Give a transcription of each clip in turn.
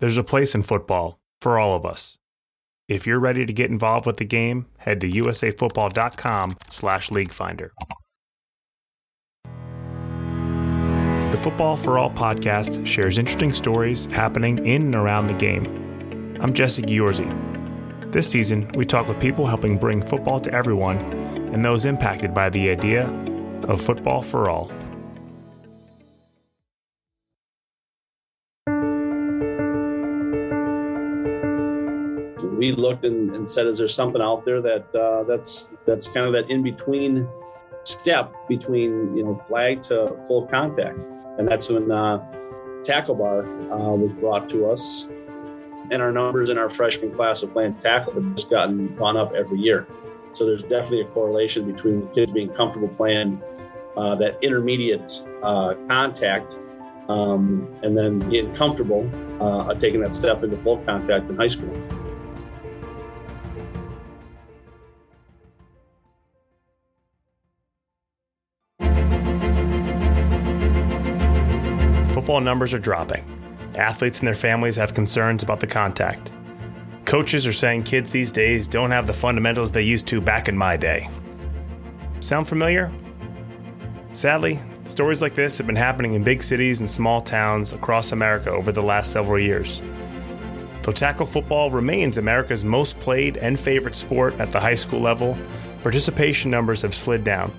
There's a place in football for all of us. If you're ready to get involved with the game, head to USAFootball.com/leaguefinder. The Football for All podcast shares interesting stories happening in and around the game. I'm Jesse Giorgi. This season, we talk with people helping bring football to everyone and those impacted by the idea of football for all. We looked and said, is there something out there that's kind of that in-between step between, flag to full contact? And that's when Tackle Bar was brought to us. And our numbers in our freshman class of playing tackle have just gone up every year. So there's definitely a correlation between the kids being comfortable playing that intermediate contact and then getting comfortable taking that step into full contact in high school. Football numbers are dropping. Athletes and their families have concerns about the contact. Coaches are saying kids these days don't have the fundamentals they used to back in my day. Sound familiar? Sadly, stories like this have been happening in big cities and small towns across America over the last several years. Though tackle football remains America's most played and favorite sport at the high school level, participation numbers have slid down.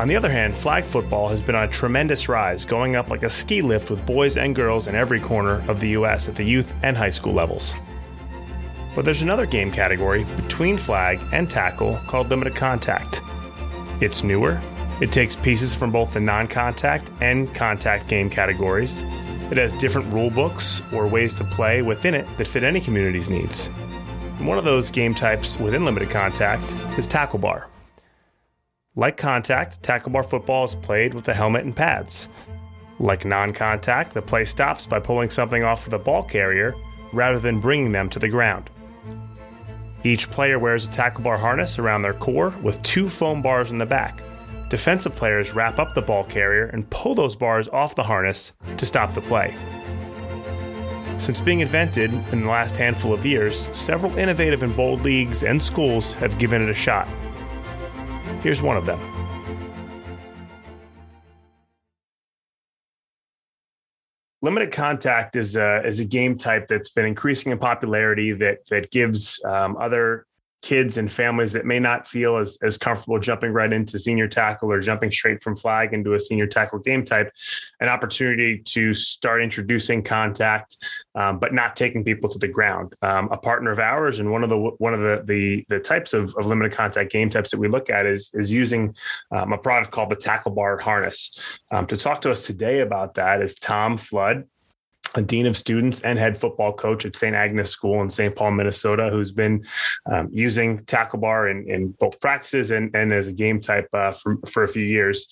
On the other hand, flag football has been on a tremendous rise, going up like a ski lift with boys and girls in every corner of the U.S. at the youth and high school levels. But there's another game category between flag and tackle called limited contact. It's newer. It takes pieces from both the non-contact and contact game categories. It has different rule books or ways to play within it that fit any community's needs. And one of those game types within limited contact is Tackle Bar. Like contact, tackle bar football is played with a helmet and pads. Like non-contact, the play stops by pulling something off of the ball carrier rather than bringing them to the ground. Each player wears a tackle bar harness around their core with 2 foam bars in the back. Defensive players wrap up the ball carrier and pull those bars off the harness to stop the play. Since being invented in the last handful of years, several innovative and bold leagues and schools have given it a shot. Here's one of them. Limited contact is a game type that's been increasing in popularity that gives other kids and families that may not feel as comfortable jumping right into senior tackle or jumping straight from flag into a senior tackle game type an opportunity to start introducing contact, but not taking people to the ground. A partner of ours and one of the types of limited contact game types that we look at is using a product called the Tackle Bar harness. To talk to us today about that is Tom Flood, a dean of students and head football coach at St. Agnes School in St. Paul, Minnesota, who's been using Tackle Bar in both practices and as a game type for a few years.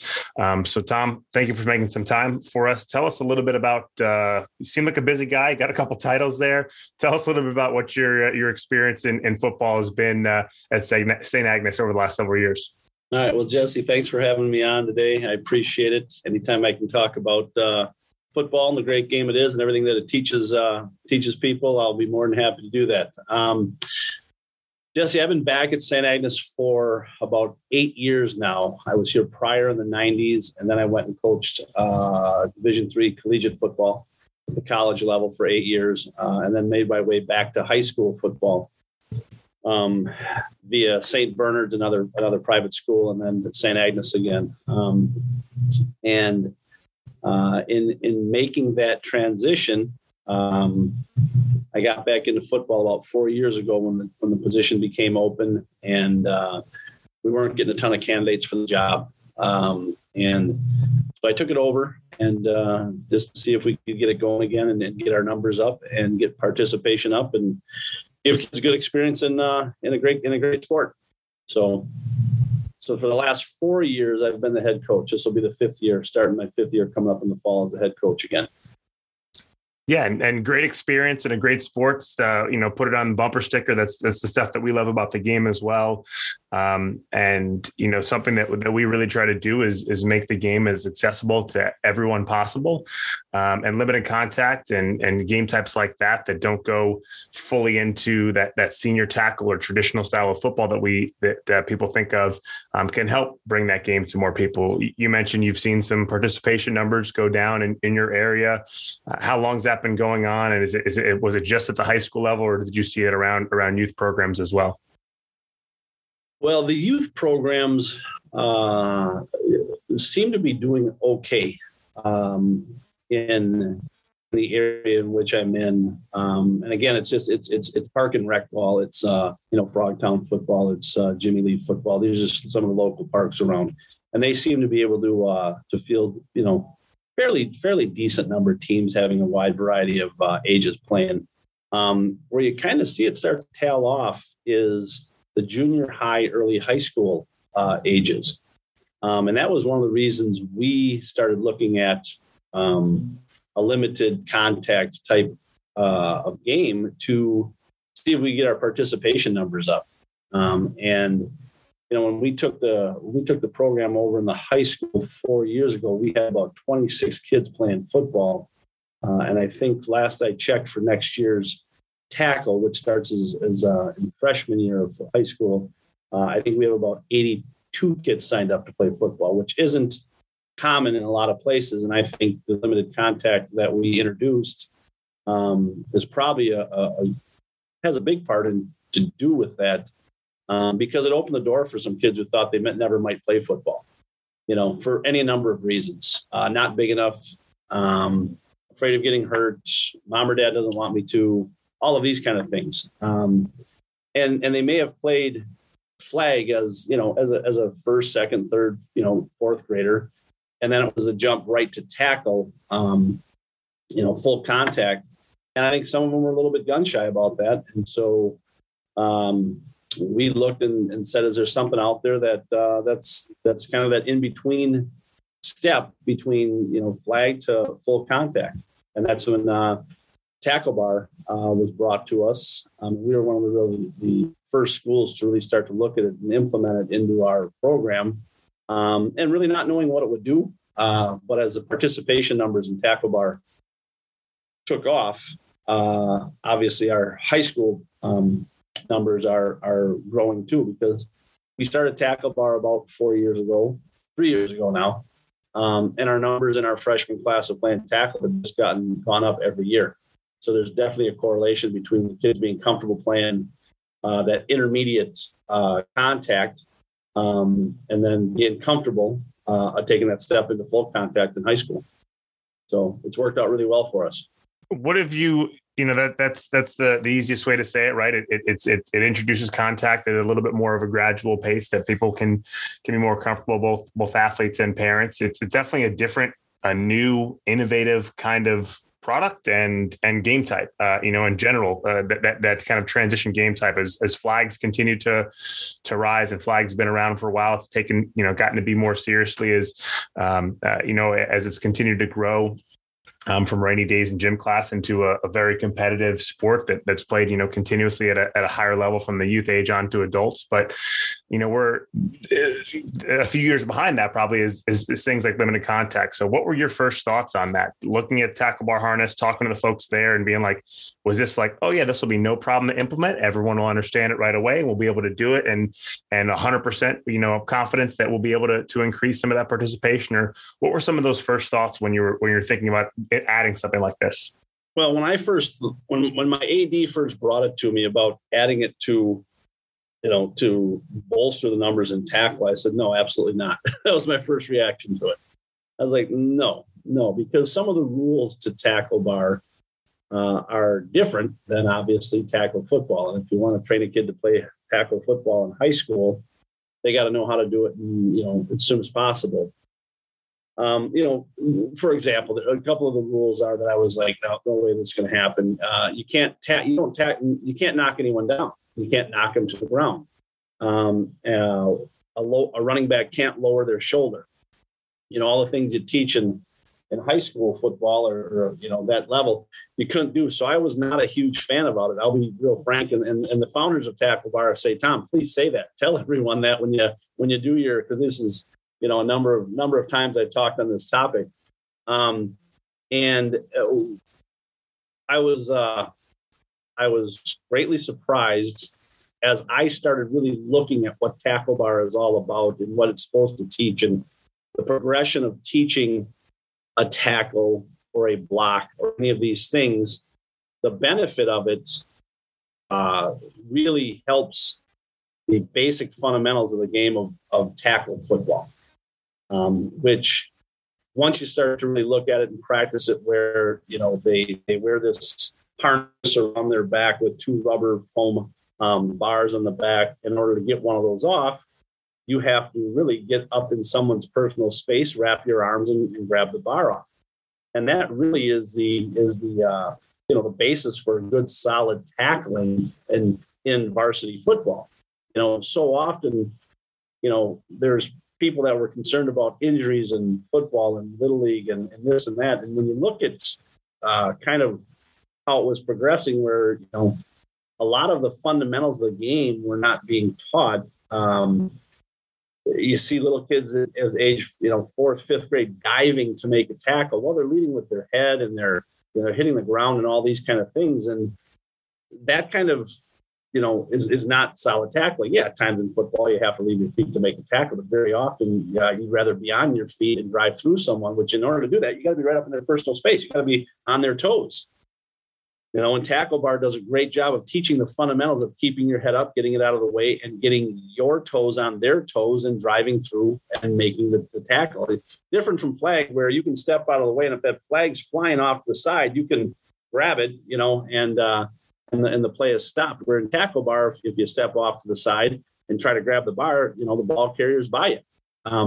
So, Tom, thank you for making some time for us. Tell us a little bit about, you seem like a busy guy. You got a couple titles there. Tell us a little bit about what your experience in football has been at St. Agnes over the last several years. All right. Well, Jesse, thanks for having me on today. I appreciate it. Anytime I can talk about football and the great game it is and everything that it teaches people, I'll be more than happy to do that. Jesse, I've been back at St. Agnes for about 8 years now. I was here prior in the 90s, and then I went and coached Division III collegiate football at the college level for 8 years, and then made my way back to high school football via St. Bernard's, another private school, and then at St. Agnes again. In making that transition, I got back into football about 4 years ago when the position became open, and we weren't getting a ton of candidates for the job. And so I took it over and just to see if we could get it going again and get our numbers up and get participation up and give kids a good experience in a great sport. So for the last 4 years, I've been the head coach. This will be the 5th year, starting my 5th year coming up in the fall as the head coach again. Yeah, and great experience and a great sports. Put it on the bumper sticker. That's the stuff that we love about the game as well. Something that we really try to do is make the game as accessible to everyone possible, and limited contact and game types like that don't go fully into that senior tackle or traditional style of football that people think of, can help bring that game to more people. You mentioned you've seen some participation numbers go down in your area. How long's that been going on, and was it just at the high school level, or did you see it around youth programs as well? Well, the youth programs seem to be doing okay in the area in which I'm in. And again, it's park and rec ball. It's, Frog Town football. It's Jimmy Lee football. These are just some of the local parks around. And they seem to be able to field, fairly decent number of teams, having a wide variety of ages playing. Where you kind of see it start to tail off is the junior high, early high school ages. And that was one of the reasons we started looking at a limited contact type of game to see if we get our participation numbers up. When we took the program over in the high school 4 years ago, we had about 26 kids playing football. And I think last I checked for next year's tackle, which starts as in freshman year of high school, I think we have about 82 kids signed up to play football, which isn't common in a lot of places. And I think the limited contact that we introduced is probably has a big part to do with that, because it opened the door for some kids who thought they never might play football, for any number of reasons. Not big enough, afraid of getting hurt, mom or dad doesn't want me to. All of these kind of things, and they may have played flag as a first, second, third, fourth grader, and then it was a jump right to tackle, full contact. And I think some of them were a little bit gun shy about that, and so we looked and said, "Is there something out there that's kind of that in between step between flag to full contact?" And that's when Tackle Bar was brought to us. We were one of the first schools to really start to look at it and implement it into our program, and really not knowing what it would do. But as the participation numbers in Tackle Bar took off, obviously our high school numbers are growing too, because we started Tackle Bar about 3 years ago now. And our numbers in our freshman class of playing tackle have just gone up every year. So there's definitely a correlation between the kids being comfortable playing that intermediate contact, and then getting comfortable taking that step into full contact in high school. So it's worked out really well for us. What have you, that's the easiest way to say it, right? It introduces contact at a little bit more of a gradual pace that people can be more comfortable, both athletes and parents. It's definitely a new, innovative kind of product and game type, in general, that kind of transition game type as flags continue to rise, and flags been around for a while. It's taken, gotten to be more seriously as it's continued to grow. From rainy days in gym class into a very competitive sport that's played, continuously at a higher level from the youth age on to adults. But, we're a few years behind that probably is things like limited contact. So what were your first thoughts on that? Looking at Tackle Bar harness, talking to the folks there and being like, was this like, oh yeah, this will be no problem to implement. Everyone will understand it right away, and we'll be able to do it. And 100%, confidence that we'll be able to increase some of that participation. Or what were some of those first thoughts when you're thinking about adding something like this? Well, when my AD first brought it to me about adding it to, to bolster the numbers in tackle, I said, no, absolutely not. That was my first reaction to it. I was like, no, because some of the rules to Tackle Bar are different than obviously tackle football. And if you want to train a kid to play tackle football in high school, they got to know how to do it, as soon as possible. For example, a couple of the rules are that I was like, no way this is going to happen. You can't knock anyone down. You can't knock them to the ground. A running back can't lower their shoulder. All the things you teach in in high school football or you know, that level, you couldn't do. So I was not a huge fan about it. I'll be real frank. And the founders of Tackle Bar say, Tom, please say that. Tell everyone that when you do your, because this is, you know, a number of times I talked on this topic. I was greatly surprised as I started really looking at what Tackle Bar is all about and what it's supposed to teach, and the progression of teaching a tackle or a block or any of these things. The benefit of it really helps the basic fundamentals of the game of tackle football, which once you start to really look at it and practice it, where, you know, they wear this harness around their back with two rubber foam bars on the back. In order to get one of those off, you have to really get up in someone's personal space, wrap your arms, and grab the bar off. And that really is the you know, the basis for good solid tackling in varsity football. You know, so often, you know, there's people that were concerned about injuries in football and Little League and this and that. And when you look at kind of how it was progressing, where, you know, a lot of the fundamentals of the game were not being taught. You see little kids as age, you know, 4th, 5th grade diving to make a tackle. Well, they're leading with their head and they're, you know, hitting the ground and all these kind of things. And that kind of, you know, is not solid tackling. Yeah, at times in football, you have to leave your feet to make a tackle, but very often you'd rather be on your feet and drive through someone, which in order to do that, you got to be right up in their personal space. You got to be on their toes. You know, and Tackle Bar does a great job of teaching the fundamentals of keeping your head up, getting it out of the way, and getting your toes on their toes and driving through and making the tackle. It's different from flag, where you can step out of the way, and if that flag's flying off the side, you can grab it, you know, and the play is stopped. Where in Tackle Bar, if you step off to the side and try to grab the bar, you know, the ball carrier's by you.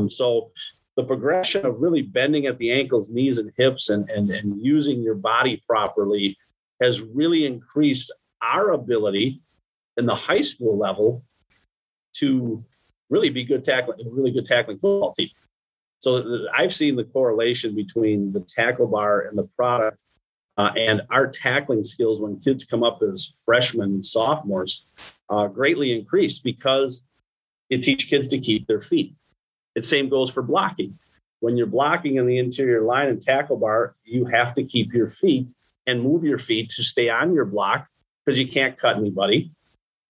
So the progression of really bending at the ankles, knees, and hips and using your body properly has really increased our ability in the high school level to really be really good tackling football team. So I've seen the correlation between the Tackle Bar and the product and our tackling skills when kids come up as freshmen and sophomores greatly increased, because it teaches kids to keep their feet. The same goes for blocking. When you're blocking in the interior line and Tackle Bar, you have to keep your feet and move your feet to stay on your block, because you can't cut anybody.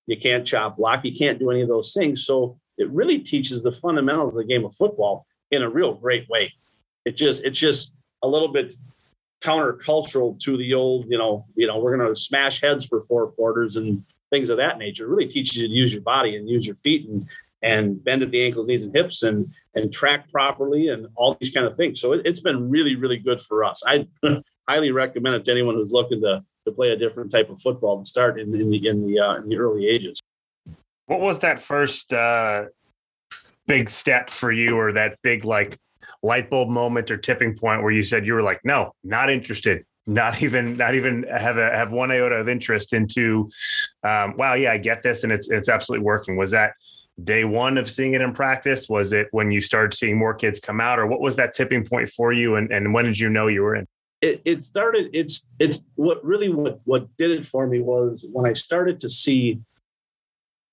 You can't chop block. You can't do any of those things. So it really teaches the fundamentals of the game of football in a real great way. It's just a little bit countercultural to the old, you know, we're going to smash heads for 4 quarters and things of that nature. It really teaches you to use your body and use your feet and bend at the ankles, knees, and hips and track properly and all these kind of things. So it's been really, really good for us. I highly recommend it to anyone who's looking to play a different type of football and start in the early ages. What was that first big step for you, or that big like light bulb moment or tipping point where you said you were like, no, not interested, not even have one iota of interest into, wow, yeah, I get this, and it's absolutely working? Was that day one of seeing it in practice? Was it when you started seeing more kids come out, or what was that tipping point for you, and when did you know you were in? What did it for me was when I started to see,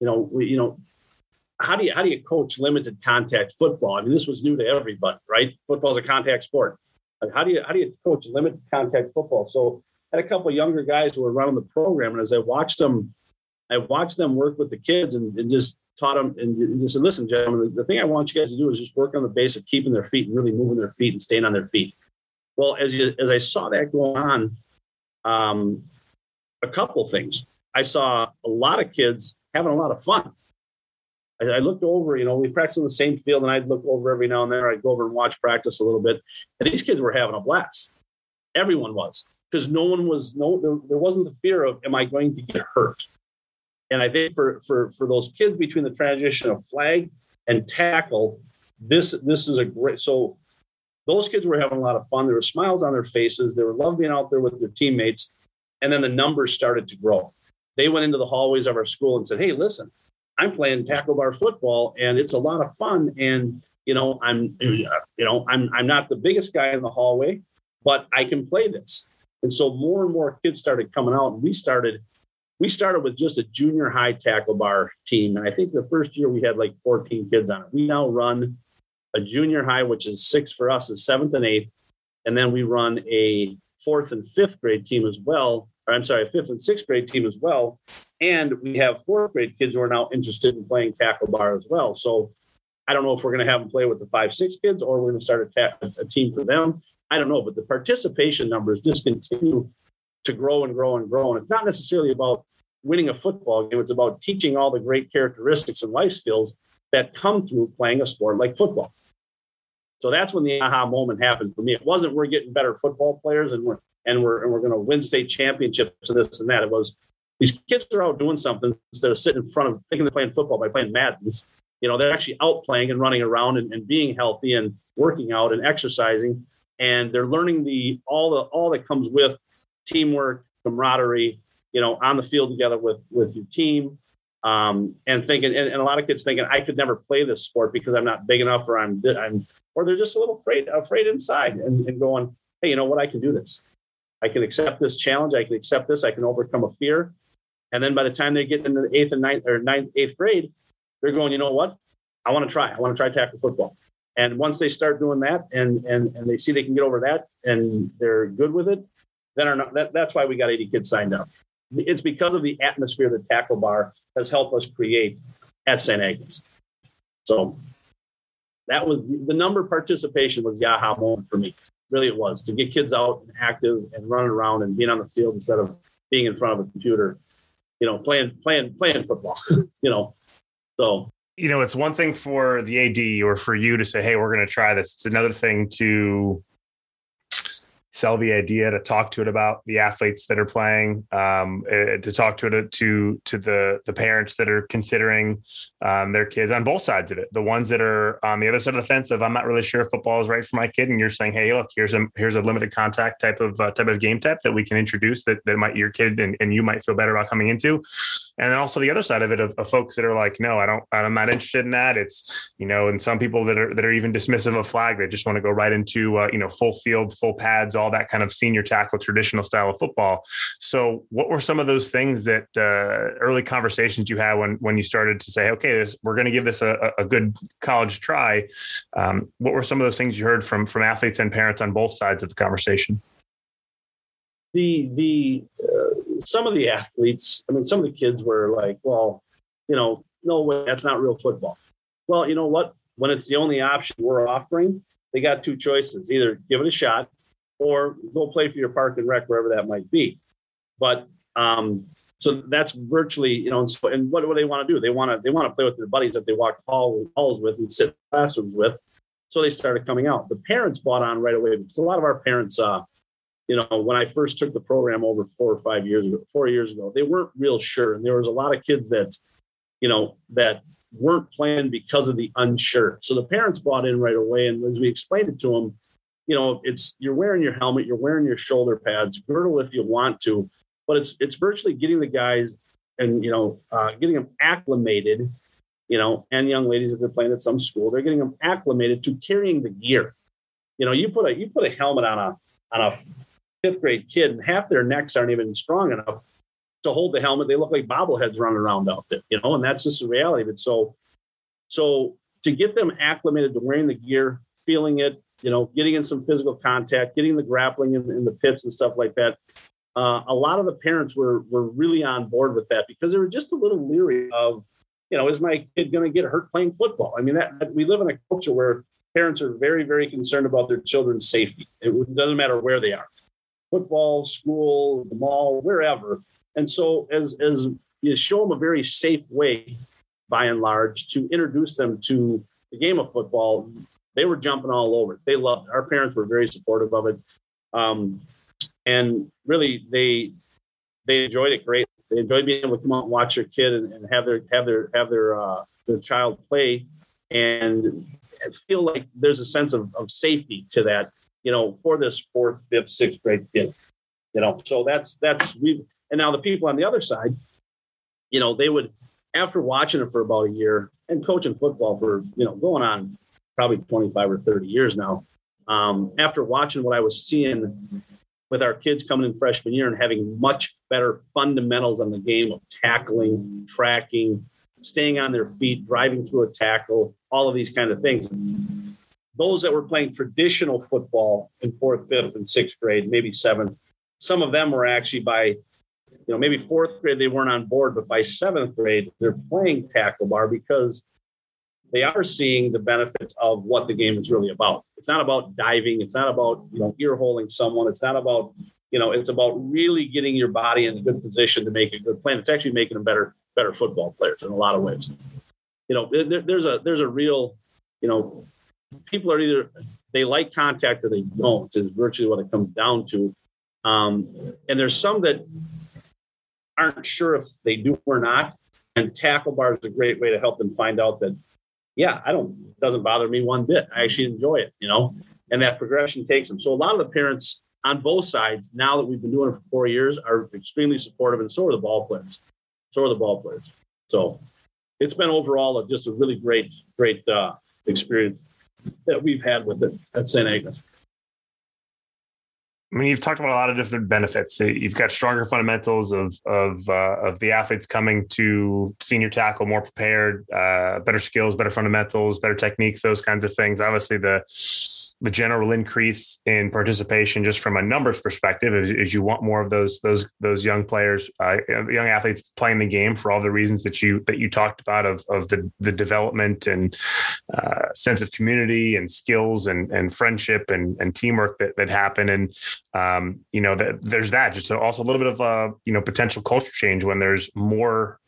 you know, how do you coach limited contact football? I mean, this was new to everybody, right? Football is a contact sport. Like, how do you coach limited contact football? So I had a couple of younger guys who were running the program, and as I watched them work with the kids and just taught them and just said, listen, gentlemen, the thing I want you guys to do is just work on the base of keeping their feet and really moving their feet and staying on their feet. Well, as I saw that go on, a couple things. I saw a lot of kids having a lot of fun. I looked over, you know, we practice on the same field, and I'd look over every now and then. I'd go over and watch practice a little bit, and these kids were having a blast. Everyone was, because there wasn't the fear of, am I going to get hurt? And I think for those kids between the transition of flag and tackle, this is a great. So those kids were having a lot of fun. There were smiles on their faces. They were loved being out there with their teammates. And then the numbers started to grow. They went into the hallways of our school and said, hey, listen, I'm playing Tackle Bar football, and it's a lot of fun. And, you know, I'm not the biggest guy in the hallway, but I can play this. And so more and more kids started coming out, and we started with just a junior high tackle bar team. And I think the first year we had like 14 kids on it. We now run a junior high, which is six for us, is 7th and 8th. And then we run a 4th and 5th grade team as well. Or I'm sorry, 5th and 6th grade team as well. And we have 4th grade kids who are now interested in playing tackle bar as well. So I don't know if we're going to have them play with the 5-6 kids, or we're going to start a team for them. I don't know, but the participation numbers just continue to grow and grow and grow. And it's not necessarily about winning a football game. It's about teaching all the great characteristics and life skills that come through playing a sport like football. So that's when the aha moment happened for me. It wasn't we're getting better football players and we're going to win state championships and this and that. It was these kids are out doing something instead of sitting in front of thinking they're playing football by playing Madden. You know, they're actually out playing and running around and being healthy and working out and exercising. And they're learning all that comes with teamwork, camaraderie, you know, on the field together with your team. And thinking, and a lot of kids thinking, I could never play this sport because I'm not big enough, or or they're just a little afraid inside, and going, hey, you know what? I can do this. I can accept this challenge. I can accept this. I can overcome a fear. And then by the time they get into the 8th and 9th or 8th grade, they're going, you know what? I want to try tackle football. And once they start doing that and they see they can get over that and they're good with it, that's why we got 80 kids signed up. It's because of the atmosphere the Tackle Bar has helped us create at St. Agnes. So that was the number participation was the aha moment for me. Really it was to get kids out and active and running around and being on the field instead of being in front of a computer, you know, playing football, you know. So, you know, it's one thing for the AD or for you to say, hey, we're going to try this. It's another thing to sell the idea, to talk to it about the athletes that are playing, to talk to it to the parents that are considering their kids on both sides of it. The ones that are on the other side of the fence of, I'm not really sure if football is right for my kid. And you're saying, hey, look, here's a limited contact type of game type that we can introduce that might your kid and you might feel better about coming into. And then also the other side of it of folks that are like, no, I'm not interested in that. It's, you know, and some people that are even dismissive of flag. They just want to go right into, you know, full field, full pads, all that kind of senior tackle, traditional style of football. So what were some of those things that early conversations you had when you started to say, okay, we're going to give this a good college try. What were some of those things you heard from athletes and parents on both sides of the conversation? Some of the athletes, I mean, some of the kids were like, well, you know, no way, that's not real football. Well, you know what? When it's the only option we're offering, they got two choices. Either give it a shot or go play for your park and rec, wherever that might be. But so that's virtually, you know, and what do they want to do? They want to play with their buddies that they walk halls with and sit in classrooms with. So they started coming out. The parents bought on right away because a lot of our parents, you know, when I first took the program over 4 years ago, they weren't real sure. And there was a lot of kids that, you know, that weren't playing because of the unsure. So the parents bought in right away. And as we explained it to them, you know, you're wearing your helmet, you're wearing your shoulder pads, girdle if you want to, but it's virtually getting the guys and, you know, getting them acclimated, you know, and young ladies that they're playing at some school, they're getting them acclimated to carrying the gear. You know, you put a helmet on a 5th grade kid, and half their necks aren't even strong enough to hold the helmet. They look like bobbleheads running around out there, you know, and that's just the reality of it. So to get them acclimated to wearing the gear, feeling it, you know, getting in some physical contact, getting the grappling in the pits and stuff like that. A lot of the parents were really on board with that because they were just a little leery of, you know, is my kid going to get hurt playing football? I mean, that we live in a culture where parents are very, very concerned about their children's safety. It doesn't matter where they are. Football, school, the mall, wherever. And so as you show them a very safe way, by and large, to introduce them to the game of football, they were jumping all over it. They loved it. Our parents were very supportive of it. And really, they enjoyed it greatly. They enjoyed being able to come out and watch their kid and have their child play and feel like there's a sense of safety to that, you know, for this 4th, 5th, 6th grade kid, you know. So and now the people on the other side, you know, they would, after watching it for about a year and coaching football for, you know, going on probably 25 or 30 years now, After watching what I was seeing with our kids coming in freshman year and having much better fundamentals on the game of tackling, tracking, staying on their feet, driving through a tackle, all of these kind of things. Those that were playing traditional football in fourth, fifth, and sixth grade, maybe seventh, some of them were actually by – you know, maybe fourth grade, they weren't on board, but by seventh grade, they're playing tackle bar because they are seeing the benefits of what the game is really about. It's not about diving. It's not about, you know, ear-holing someone. It's not about, you know, it's about really getting your body in a good position to make a good plan. It's actually making them better football players in a lot of ways. You know, there's a real, you know, people are either, they like contact or they don't is virtually what it comes down to. And there's some that aren't sure if they do or not, and tackle bar is a great way to help them find out that, yeah, it doesn't bother me one bit. I actually enjoy it, you know, and that progression takes them. So a lot of the parents on both sides, now that we've been doing it for 4 years, are extremely supportive, and so are the ball players. So it's been overall just a really great experience that we've had with it at St. Agnes. I mean, you've talked about a lot of different benefits. You've got stronger fundamentals of the athletes coming to senior tackle more prepared, better skills, better fundamentals, better techniques, those kinds of things. Obviously, the general increase in participation, just from a numbers perspective, is you want more of those young players, young athletes playing the game for all the reasons that you talked about of the development and sense of community and skills and friendship and teamwork that happen. And you know, there's that. Just also a little bit of a, you know, potential culture change when there's more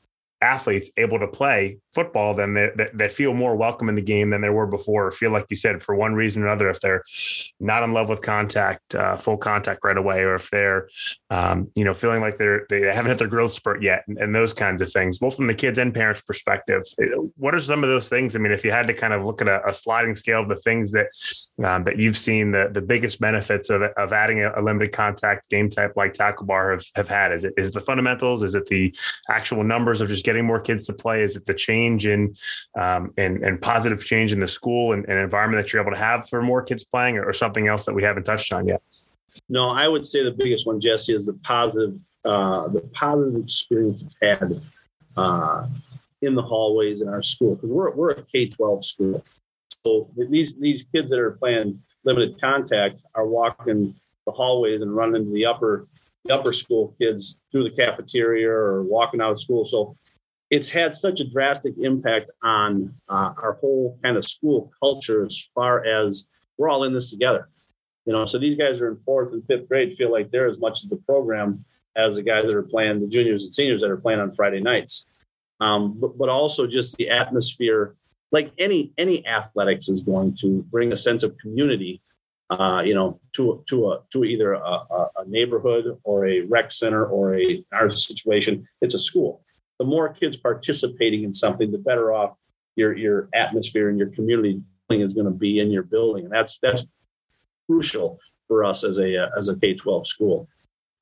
athletes able to play football than that feel more welcome in the game than they were before, or feel like you said, for one reason or another, if they're not in love with contact, full contact right away, or if they're, you know, feeling like they haven't hit their growth spurt yet, and those kinds of things, both from the kids and parents' perspective. What are some of those things? I mean, if you had to kind of look at a sliding scale of the things that you've seen, the biggest benefits of adding a limited contact game type like tackle bar have had, is it the fundamentals? Is it the actual numbers of just getting more kids to play? Is it the change in and positive change in the school and environment that you're able to have for more kids playing, or something else that we haven't touched on yet? No, I would say the biggest one, Jesse, is the positive experience it's had in the hallways in our school, because we're a K-12 school. So these kids that are playing limited contact are walking the hallways and running into the upper school kids through the cafeteria or walking out of school. So it's had such a drastic impact on our whole kind of school culture, as far as we're all in this together, you know. So these guys are in fourth and fifth grade, feel like they're as much as the program as the guys that are playing, the juniors and seniors that are playing on Friday nights. But also just the atmosphere, like any athletics is going to bring a sense of community, you know, to either a neighborhood or a rec center or our situation, it's a school. The more kids participating in something, the better off your atmosphere and your community is going to be in your building. And that's crucial for us as a K-12 school.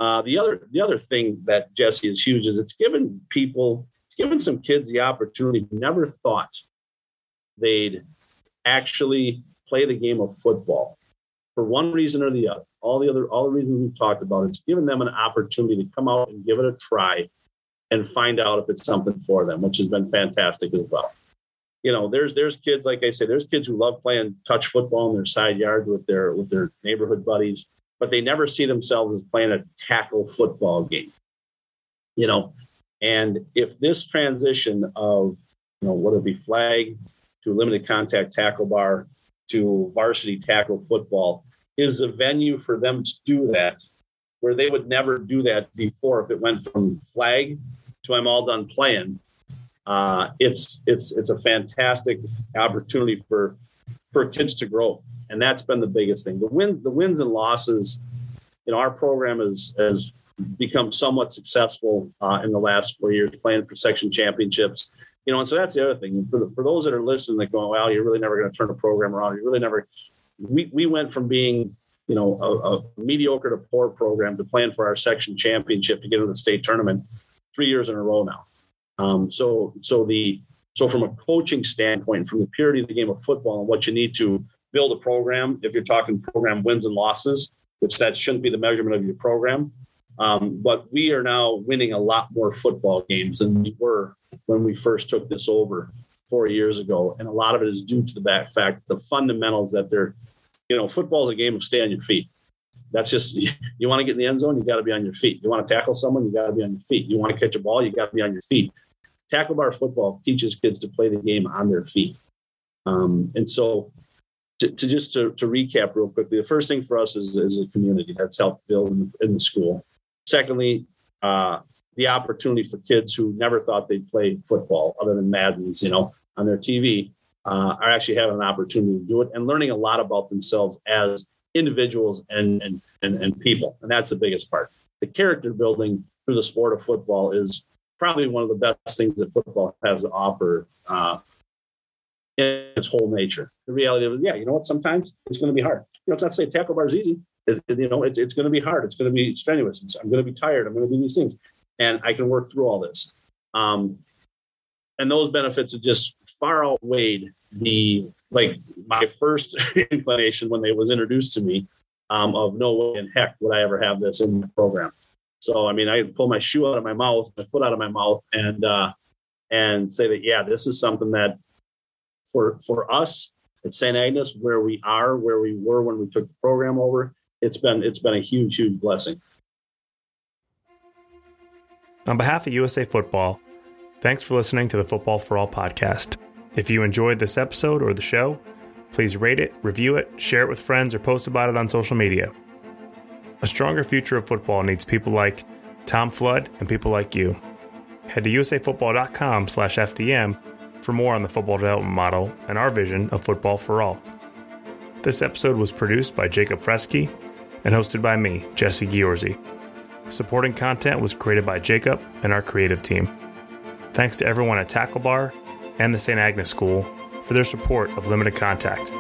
The other thing that, Jesse, is huge is it's given some kids the opportunity who never thought they'd actually play the game of football for one reason or the other. All the reasons we've talked about, it's given them an opportunity to come out and give it a try and find out if it's something for them, which has been fantastic as well. You know, there's kids, like I say, there's kids who love playing touch football in their side yard with their neighborhood buddies, but they never see themselves as playing a tackle football game, you know. And if this transition of, you know, whether it be flag to limited contact tackle bar to varsity tackle football is a venue for them to do that, where they would never do that before if it went from flag to I'm all done playing. It's a fantastic opportunity for kids to grow. And that's been the biggest thing. The wins and losses, you know, our program has become somewhat successful in the last 4 years, playing for section championships, you know. And so that's the other thing for those that are listening, that go, well, you're really never going to turn a program around. You're really never, we went from being, you know, a mediocre to poor program to playing for our section championship to get into the state tournament 3 years in a row now. So from a coaching standpoint, from the purity of the game of football and what you need to build a program. If you're talking program wins and losses, which that shouldn't be the measurement of your program. But we are now winning a lot more football games than we were when we first took this over 4 years ago. And a lot of it is due to the fact, the fundamentals that they're, you know, football is a game of stay on your feet. That's just, you want to get in the end zone, you got to be on your feet. You want to tackle someone, you got to be on your feet. You want to catch a ball, you got to be on your feet. Tackle Bar football teaches kids to play the game on their feet. And so to recap real quickly, the first thing for us is a community that's helped build in the school. Secondly, the opportunity for kids who never thought they'd play football other than Madden's, you know, on their TV, are actually having an opportunity to do it and learning a lot about themselves as individuals and people. And that's the biggest part. The character building through the sport of football is probably one of the best things that football has to offer in its whole nature. The reality of it, yeah, you know what? Sometimes it's going to be hard. You know, it's not to say tackle bar is easy. It's going to be hard. It's going to be strenuous. I'm going to be tired. I'm going to do these things. And I can work through all this. And those benefits have just far outweighed my first inclination when they was introduced to me of no way in heck would I ever have this in the program. So, I mean, I pull my shoe out of my mouth, my foot out of my mouth and say that, yeah, this is something that for us at St. Agnes, where we were when we took the program over, it's been a huge, huge blessing. On behalf of USA Football, thanks for listening to the Football for All podcast. If you enjoyed this episode or the show, please rate it, review it, share it with friends, or post about it on social media. A stronger future of football needs people like Tom Flood and people like you. Head to USAFootball.com/FDM for more on the football development model and our vision of football for all. This episode was produced by Jacob Fresky and hosted by me, Jesse Giorgi. Supporting content was created by Jacob and our creative team. Thanks to everyone at Tackle Bar and the St. Agnes School for their support of Limited Contact.